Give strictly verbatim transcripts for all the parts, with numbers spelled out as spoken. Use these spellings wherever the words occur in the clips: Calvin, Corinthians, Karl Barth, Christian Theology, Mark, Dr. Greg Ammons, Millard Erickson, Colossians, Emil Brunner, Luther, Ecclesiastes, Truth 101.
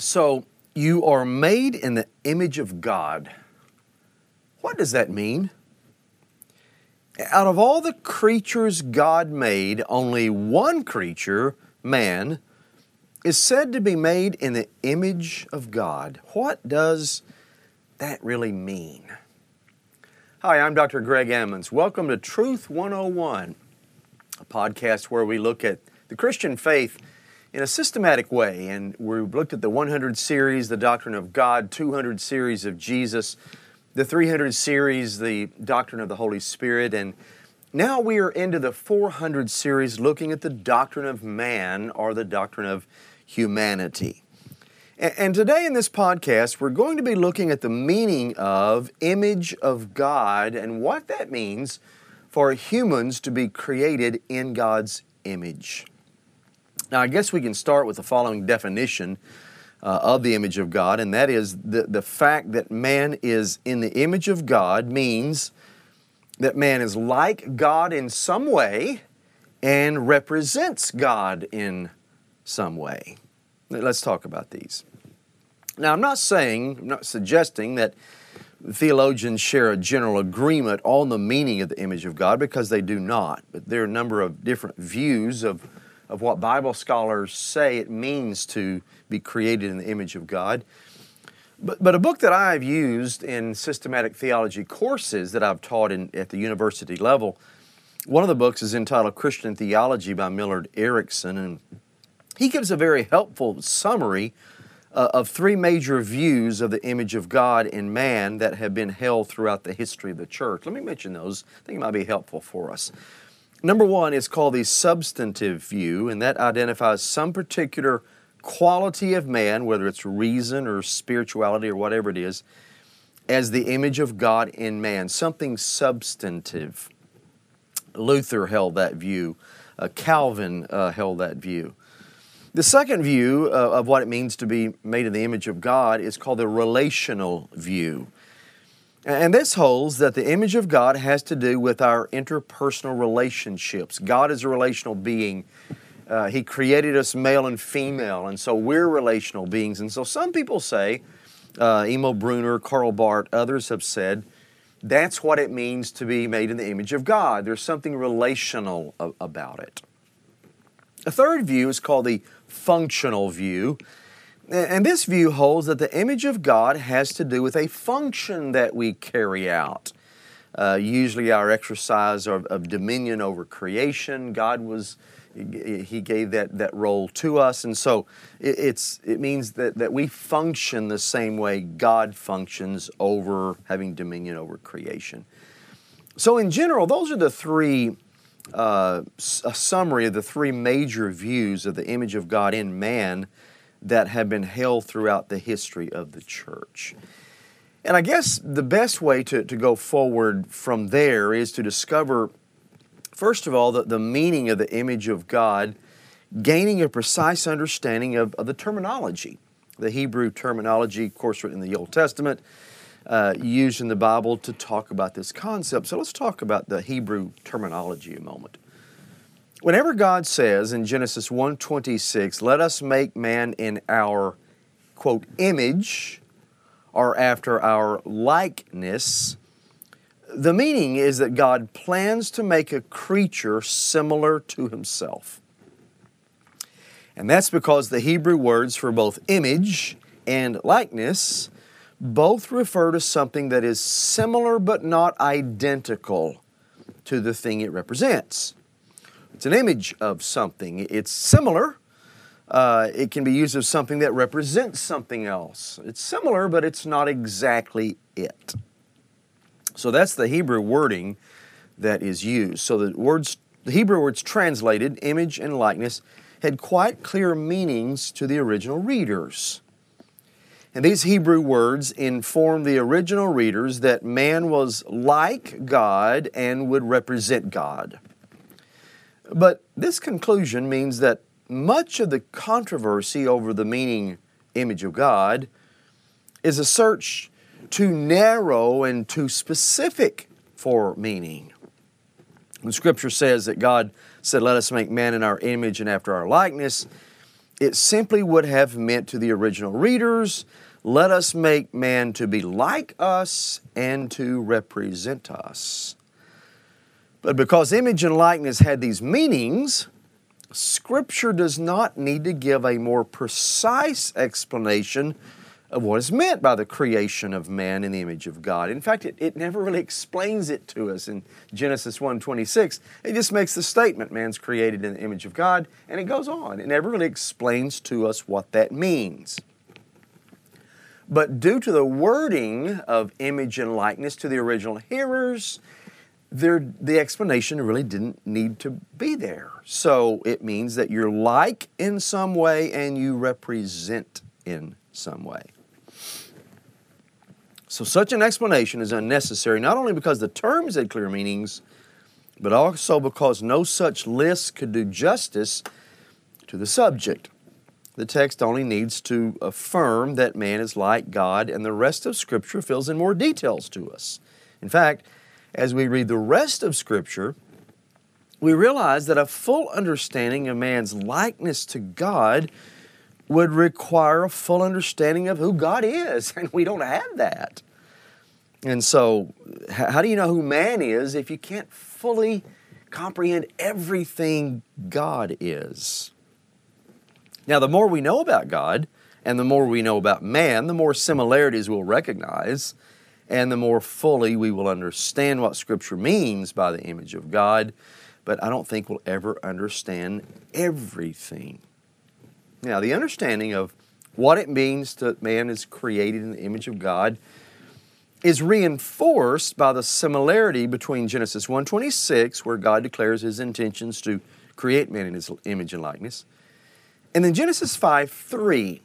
So you are made in the image of God. What does that mean? Out of all the creatures God made, only one creature, man, is said to be made in the image of God. What does that really mean? Hi, I'm Doctor Greg Ammons. Welcome to Truth one oh one, a podcast where we look at the Christian faith in a systematic way. And we've looked at the one hundred series, the Doctrine of God, two hundred series of Jesus, the three hundred series, the Doctrine of the Holy Spirit, and now we are into the four hundred series looking at the Doctrine of Man, or the Doctrine of Humanity. And today in this podcast, we're going to be looking at the meaning of image of God and what that means for humans to be created in God's image. Now, I guess we can start with the following definition uh, of the image of God, and that is the, the fact that man is in the image of God means that man is like God in some way and represents God in some way. Let's talk about these. Now, I'm not saying, I'm not suggesting that theologians share a general agreement on the meaning of the image of God, because they do not, but there are a number of different views of of what Bible scholars say it means to be created in the image of God. But, but a book that I've used in systematic theology courses that I've taught in, at the university level, one of the books is entitled Christian Theology by Millard Erickson, and he gives a very helpful summary uh, of three major views of the image of God in man that have been held throughout the history of the church. Let me mention those. I think it might be helpful for us. Number one is called the substantive view, and that identifies some particular quality of man, whether it's reason or spirituality or whatever it is, as the image of God in man, something substantive. Luther held that view. Uh, Calvin uh, held that view. The second view uh, of what it means to be made in the image of God is called the relational view. And this holds that the image of God has to do with our interpersonal relationships. God is a relational being. Uh, he created us male and female, and so we're relational beings. And so some people say, uh, Emil Brunner, Karl Barth, others have said, that's what it means to be made in the image of God. There's something relational a- about it. A third view is called the functional view. And this view holds that the image of God has to do with a function that we carry out. Uh, usually our exercise of, of dominion over creation. God was, He gave that, that role to us. And so it, it's, it means that, that we function the same way God functions over having dominion over creation. So in general, those are the three, uh, a summary of the three major views of the image of God in man that have been held throughout the history of the church. And I guess the best way to, to go forward from there is to discover, first of all, the, the meaning of the image of God, gaining a precise understanding of, of the terminology, the Hebrew terminology, of course, written in the Old Testament, uh, used in the Bible to talk about this concept. So let's talk about the Hebrew terminology a moment. Whenever God says in Genesis one twenty-six, let us make man in our, quote, image, or after our likeness, the meaning is that God plans to make a creature similar to himself. And that's because the Hebrew words for both image and likeness both refer to something that is similar but not identical to the thing it represents. It's an image of something. It's similar. Uh, it can be used of something that represents something else. It's similar, but it's not exactly it. So that's the Hebrew wording that is used. So the words, the Hebrew words translated, image and likeness, had quite clear meanings to the original readers. And these Hebrew words informed the original readers that man was like God and would represent God. But this conclusion means that much of the controversy over the meaning image of God is a search too narrow and too specific for meaning. When Scripture says that God said, let us make man in our image and after our likeness, It simply would have meant to the original readers, let us make man to be like us and to represent us. But because image and likeness had these meanings, Scripture does not need to give a more precise explanation of what is meant by the creation of man in the image of God. In fact, it, it never really explains it to us in Genesis one twenty-six. It just makes the statement, man's created in the image of God, and it goes on. It never really explains to us what that means. But due to the wording of image and likeness to the original hearers, There, the explanation really didn't need to be there. So it means that you're like in some way and you represent in some way. So such an explanation is unnecessary, not only because the terms had clear meanings, but also because no such list could do justice to the subject. The text only needs to affirm that man is like God, and the rest of Scripture fills in more details to us. In fact, as we read the rest of Scripture, we realize that a full understanding of man's likeness to God would require a full understanding of who God is, and we don't have that. And so, how do you know who man is if you can't fully comprehend everything God is? Now, the more we know about God, and the more we know about man, the more similarities we'll recognize, and the more fully we will understand what Scripture means by the image of God, but I don't think we'll ever understand everything. Now, the understanding of what it means that man is created in the image of God is reinforced by the similarity between Genesis one twenty-six, where God declares His intentions to create man in His image and likeness, and then Genesis five three,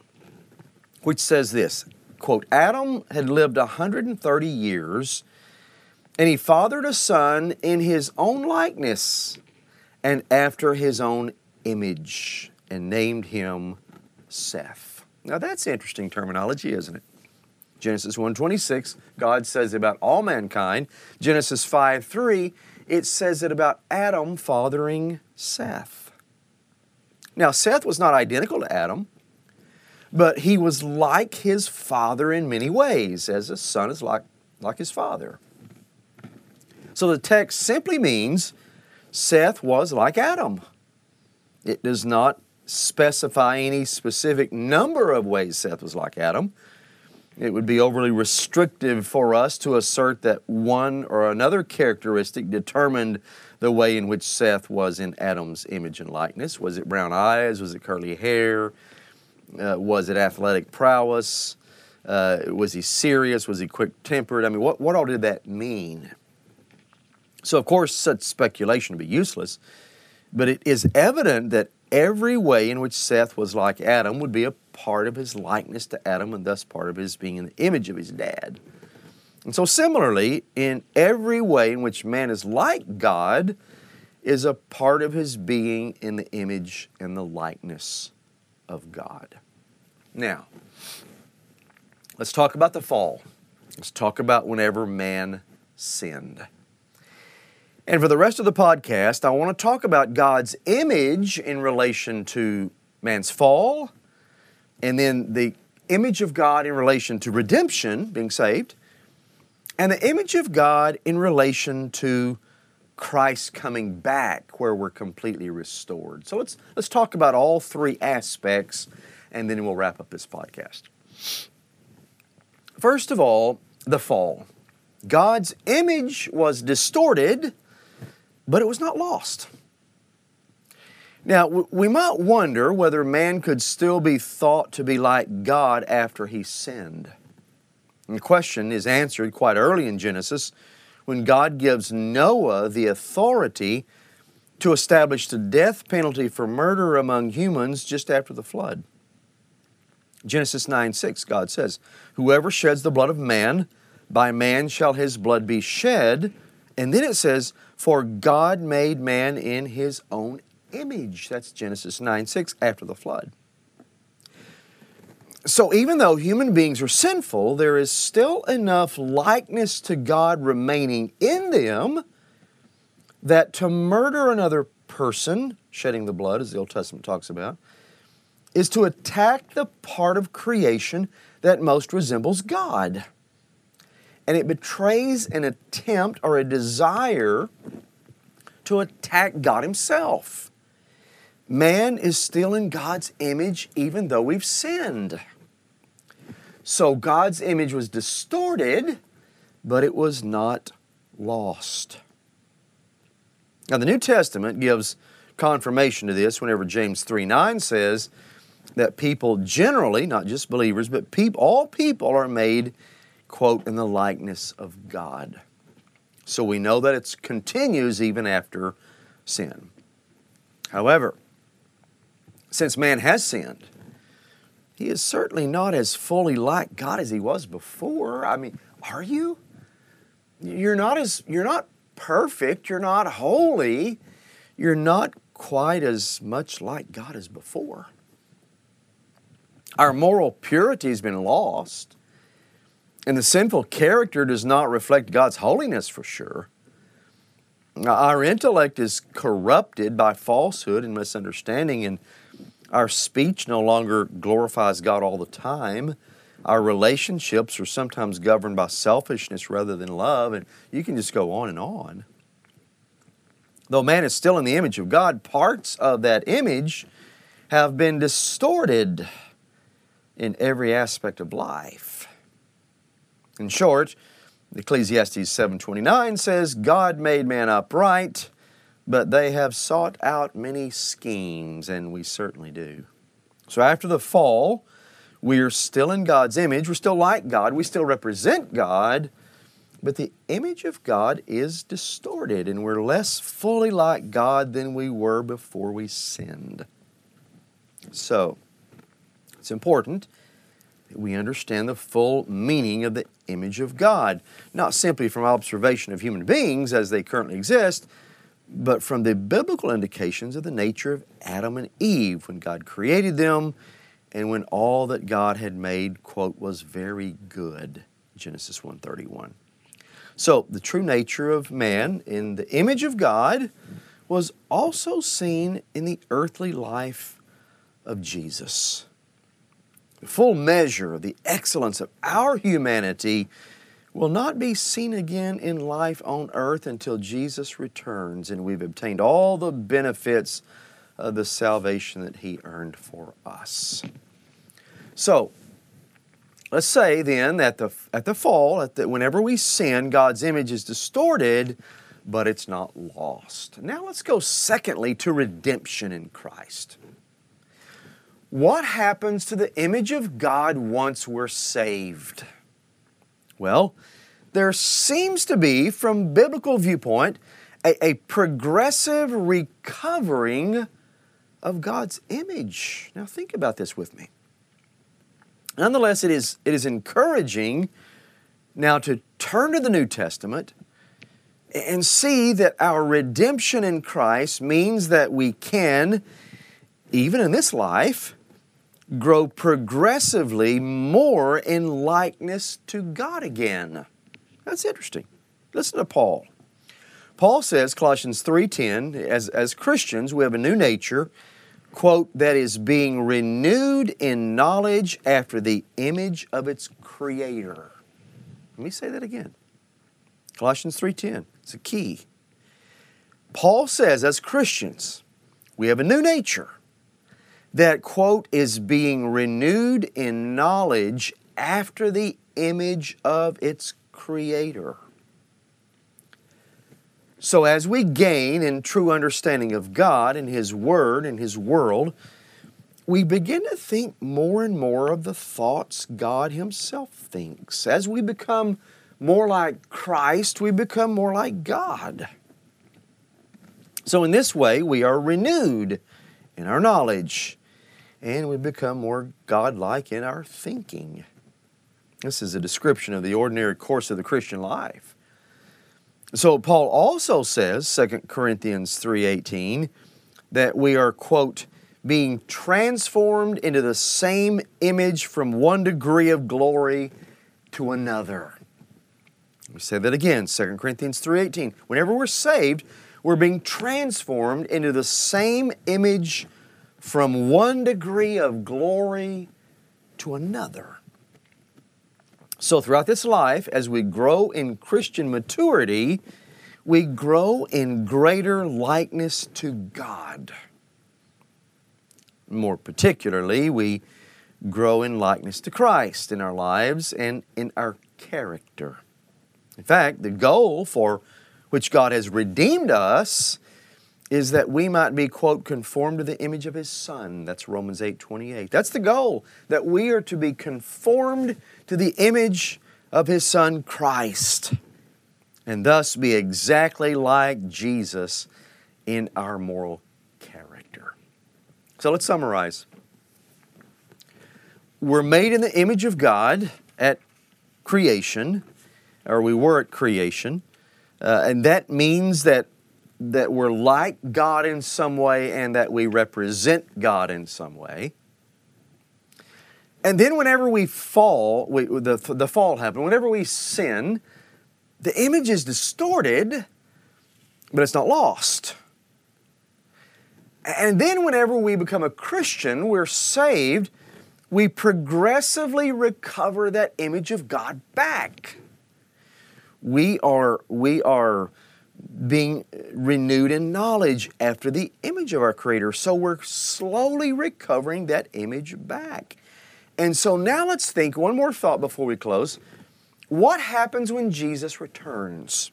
which says this, quote, Adam had lived one hundred thirty years, and he fathered a son in his own likeness and after his own image, and named him Seth. Now that's interesting terminology, isn't it? Genesis one twenty-six, God says about all mankind. Genesis five three, it says it about Adam fathering Seth. Now Seth was not identical to Adam, but he was like his father in many ways, as a son is like, like his father. So the text simply means Seth was like Adam. It does not specify any specific number of ways Seth was like Adam. It would be overly restrictive for us to assert that one or another characteristic determined the way in which Seth was in Adam's image and likeness. Was it brown eyes? Was it curly hair? Uh, was it athletic prowess? Uh, was he serious? Was he quick-tempered? I mean, what, what all did that mean? So, of course, such speculation would be useless, but it is evident that every way in which Seth was like Adam would be a part of his likeness to Adam, and thus part of his being in the image of his dad. And so similarly, in every way in which man is like God is a part of his being in the image and the likeness of God. Now, let's talk about the fall. Let's talk about whenever man sinned. And for the rest of the podcast, I want to talk about God's image in relation to man's fall, and then the image of God in relation to redemption, being saved, and the image of God in relation to Christ coming back, where we're completely restored. So let's let's talk about all three aspects, and then we'll wrap up this podcast. First of all, the fall. God's image was distorted, but it was not lost. Now, we might wonder whether man could still be thought to be like God after he sinned. And the question is answered quite early in Genesis, when God gives Noah the authority to establish the death penalty for murder among humans just after the flood. Genesis nine six, God says, whoever sheds the blood of man, by man shall his blood be shed. And then it says, for God made man in his own image. That's Genesis nine six, after the flood. So even though human beings are sinful, there is still enough likeness to God remaining in them that to murder another person, shedding the blood, as the Old Testament talks about, is to attack the part of creation that most resembles God. And it betrays an attempt or a desire to attack God Himself. Man is still in God's image even though we've sinned. So God's image was distorted, but it was not lost. Now the New Testament gives confirmation to this whenever James three nine says that people generally, not just believers, but peop- all people are made, quote, in the likeness of God. So we know that it continues even after sin. However, since man has sinned, he is certainly not as fully like God as he was before. I mean, are you? You're not as you're not perfect, you're not holy, you're not quite as much like God as before. Our moral purity has been lost, and the sinful character does not reflect God's holiness for sure. Our intellect is corrupted by falsehood and misunderstanding, and our speech no longer glorifies God all the time. Our relationships are sometimes governed by selfishness rather than love, and you can just go on and on. Though man is still in the image of God, parts of that image have been distorted in every aspect of life. In short, Ecclesiastes seven twenty-nine says, God made man upright, but they have sought out many schemes, and we certainly do. So after the fall, we are still in God's image. We're still like God. We still represent God. But the image of God is distorted, and we're less fully like God than we were before we sinned. So, it's important that we understand the full meaning of the image of God, not simply from observation of human beings as they currently exist, but from the biblical indications of the nature of Adam and Eve when God created them, and when all that God had made, quote, was very good, Genesis one thirty-one. So the true nature of man in the image of God was also seen in the earthly life of Jesus. The full measure of the excellence of our humanity will not be seen again in life on earth until Jesus returns and we've obtained all the benefits of the salvation that He earned for us. So, let's say then that the, at the fall, at the, whenever we sin, God's image is distorted, but it's not lost. Now let's go secondly to redemption in Christ. What happens to the image of God once we're saved? Well, there seems to be, from biblical viewpoint, a, a progressive recovering of God's image. Now think about this with me. Nonetheless, it is, it is encouraging now to turn to the New Testament and see that our redemption in Christ means that we can, even in this life, grow progressively more in likeness to God again. That's interesting. Listen to Paul. Paul says, Colossians three ten, as, as Christians, we have a new nature, quote, that is being renewed in knowledge after the image of its creator. Let me say that again. Colossians three ten, it's a key. Paul says, as Christians, we have a new nature that, quote, is being renewed in knowledge after the image of its creator. So as we gain in true understanding of God and His Word and His world, we begin to think more and more of the thoughts God Himself thinks. As we become more like Christ, we become more like God. So in this way, we are renewed in our knowledge, and we become more God-like in our thinking. This is a description of the ordinary course of the Christian life. So Paul also says, Second Corinthians three eighteen, that we are, quote, being transformed into the same image from one degree of glory to another. Let me say that again, Second Corinthians three eighteen. Whenever we're saved, we're being transformed into the same image from one degree of glory to another. So throughout this life, as we grow in Christian maturity, we grow in greater likeness to God. More particularly, we grow in likeness to Christ in our lives and in our character. In fact, the goal for which God has redeemed us is that we might be, quote, conformed to the image of His Son. That's Romans eight twenty-eight. That's the goal, that we are to be conformed to the image of His Son, Christ, and thus be exactly like Jesus in our moral character. So let's summarize. We're made in the image of God at creation, or we were at creation, uh, and that means that that we're like God in some way and that we represent God in some way. And then whenever we fall, we, the, the fall happens. Whenever we sin, the image is distorted, but it's not lost. And then whenever we become a Christian, we're saved, we progressively recover that image of God back. We are, we are... being renewed in knowledge after the image of our Creator. So we're slowly recovering that image back. And so now let's think, one more thought before we close. What happens when Jesus returns?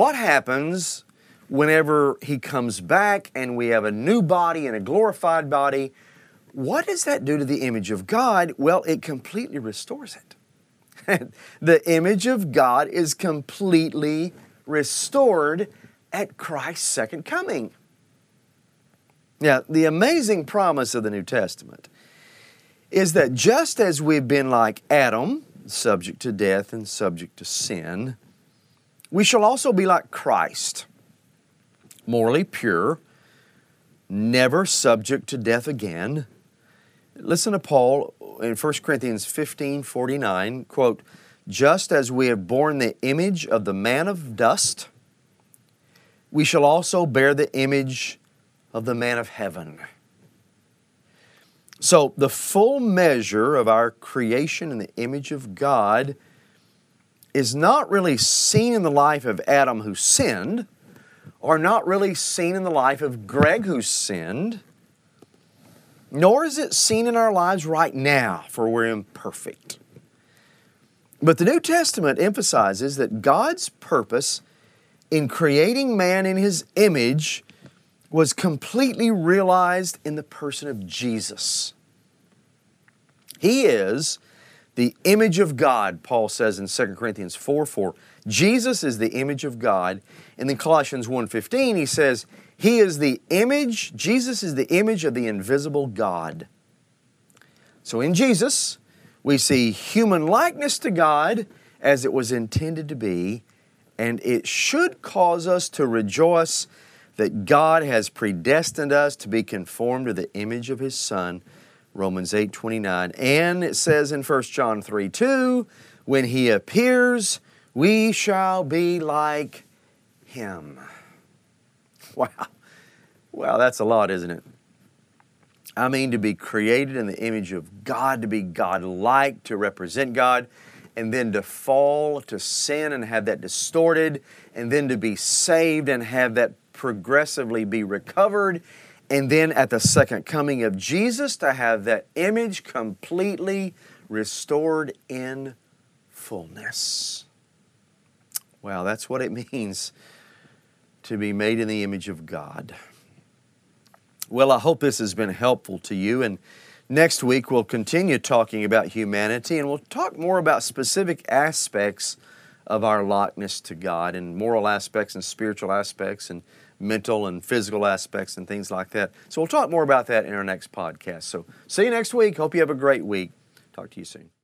What happens whenever He comes back and we have a new body and a glorified body? What does that do to the image of God? Well, it completely restores it. The image of God is completely restored at Christ's second coming. Now, the amazing promise of the New Testament is that just as we've been like Adam, subject to death and subject to sin, we shall also be like Christ, morally pure, never subject to death again. Listen to Paul in First Corinthians fifteen forty-nine, quote, "Just as we have borne the image of the man of dust, we shall also bear the image of the man of heaven." So the full measure of our creation in the image of God is not really seen in the life of Adam who sinned, or not really seen in the life of Greg who sinned, nor is it seen in our lives right now, for we're imperfect. But the New Testament emphasizes that God's purpose in creating man in His image was completely realized in the person of Jesus. He is the image of God, Paul says in Second Corinthians four four. Jesus is the image of God. And in Colossians one fifteen, he says, He is the image, Jesus is the image of the invisible God. So in Jesus, we see human likeness to God as it was intended to be, and it should cause us to rejoice that God has predestined us to be conformed to the image of His Son, Romans eight twenty-nine. And it says in First John three two, when He appears, we shall be like Him. Wow. Wow, that's a lot, isn't it? I mean, to be created in the image of God, to be God-like, to represent God, and then to fall to sin and have that distorted, and then to be saved and have that progressively be recovered, and then at the second coming of Jesus to have that image completely restored in fullness. Wow, that's what it means to be made in the image of God. Well, I hope this has been helpful to you, and next week we'll continue talking about humanity, and we'll talk more about specific aspects of our likeness to God, and moral aspects and spiritual aspects and mental and physical aspects and things like that. So we'll talk more about that in our next podcast. So see you next week. Hope you have a great week. Talk to you soon.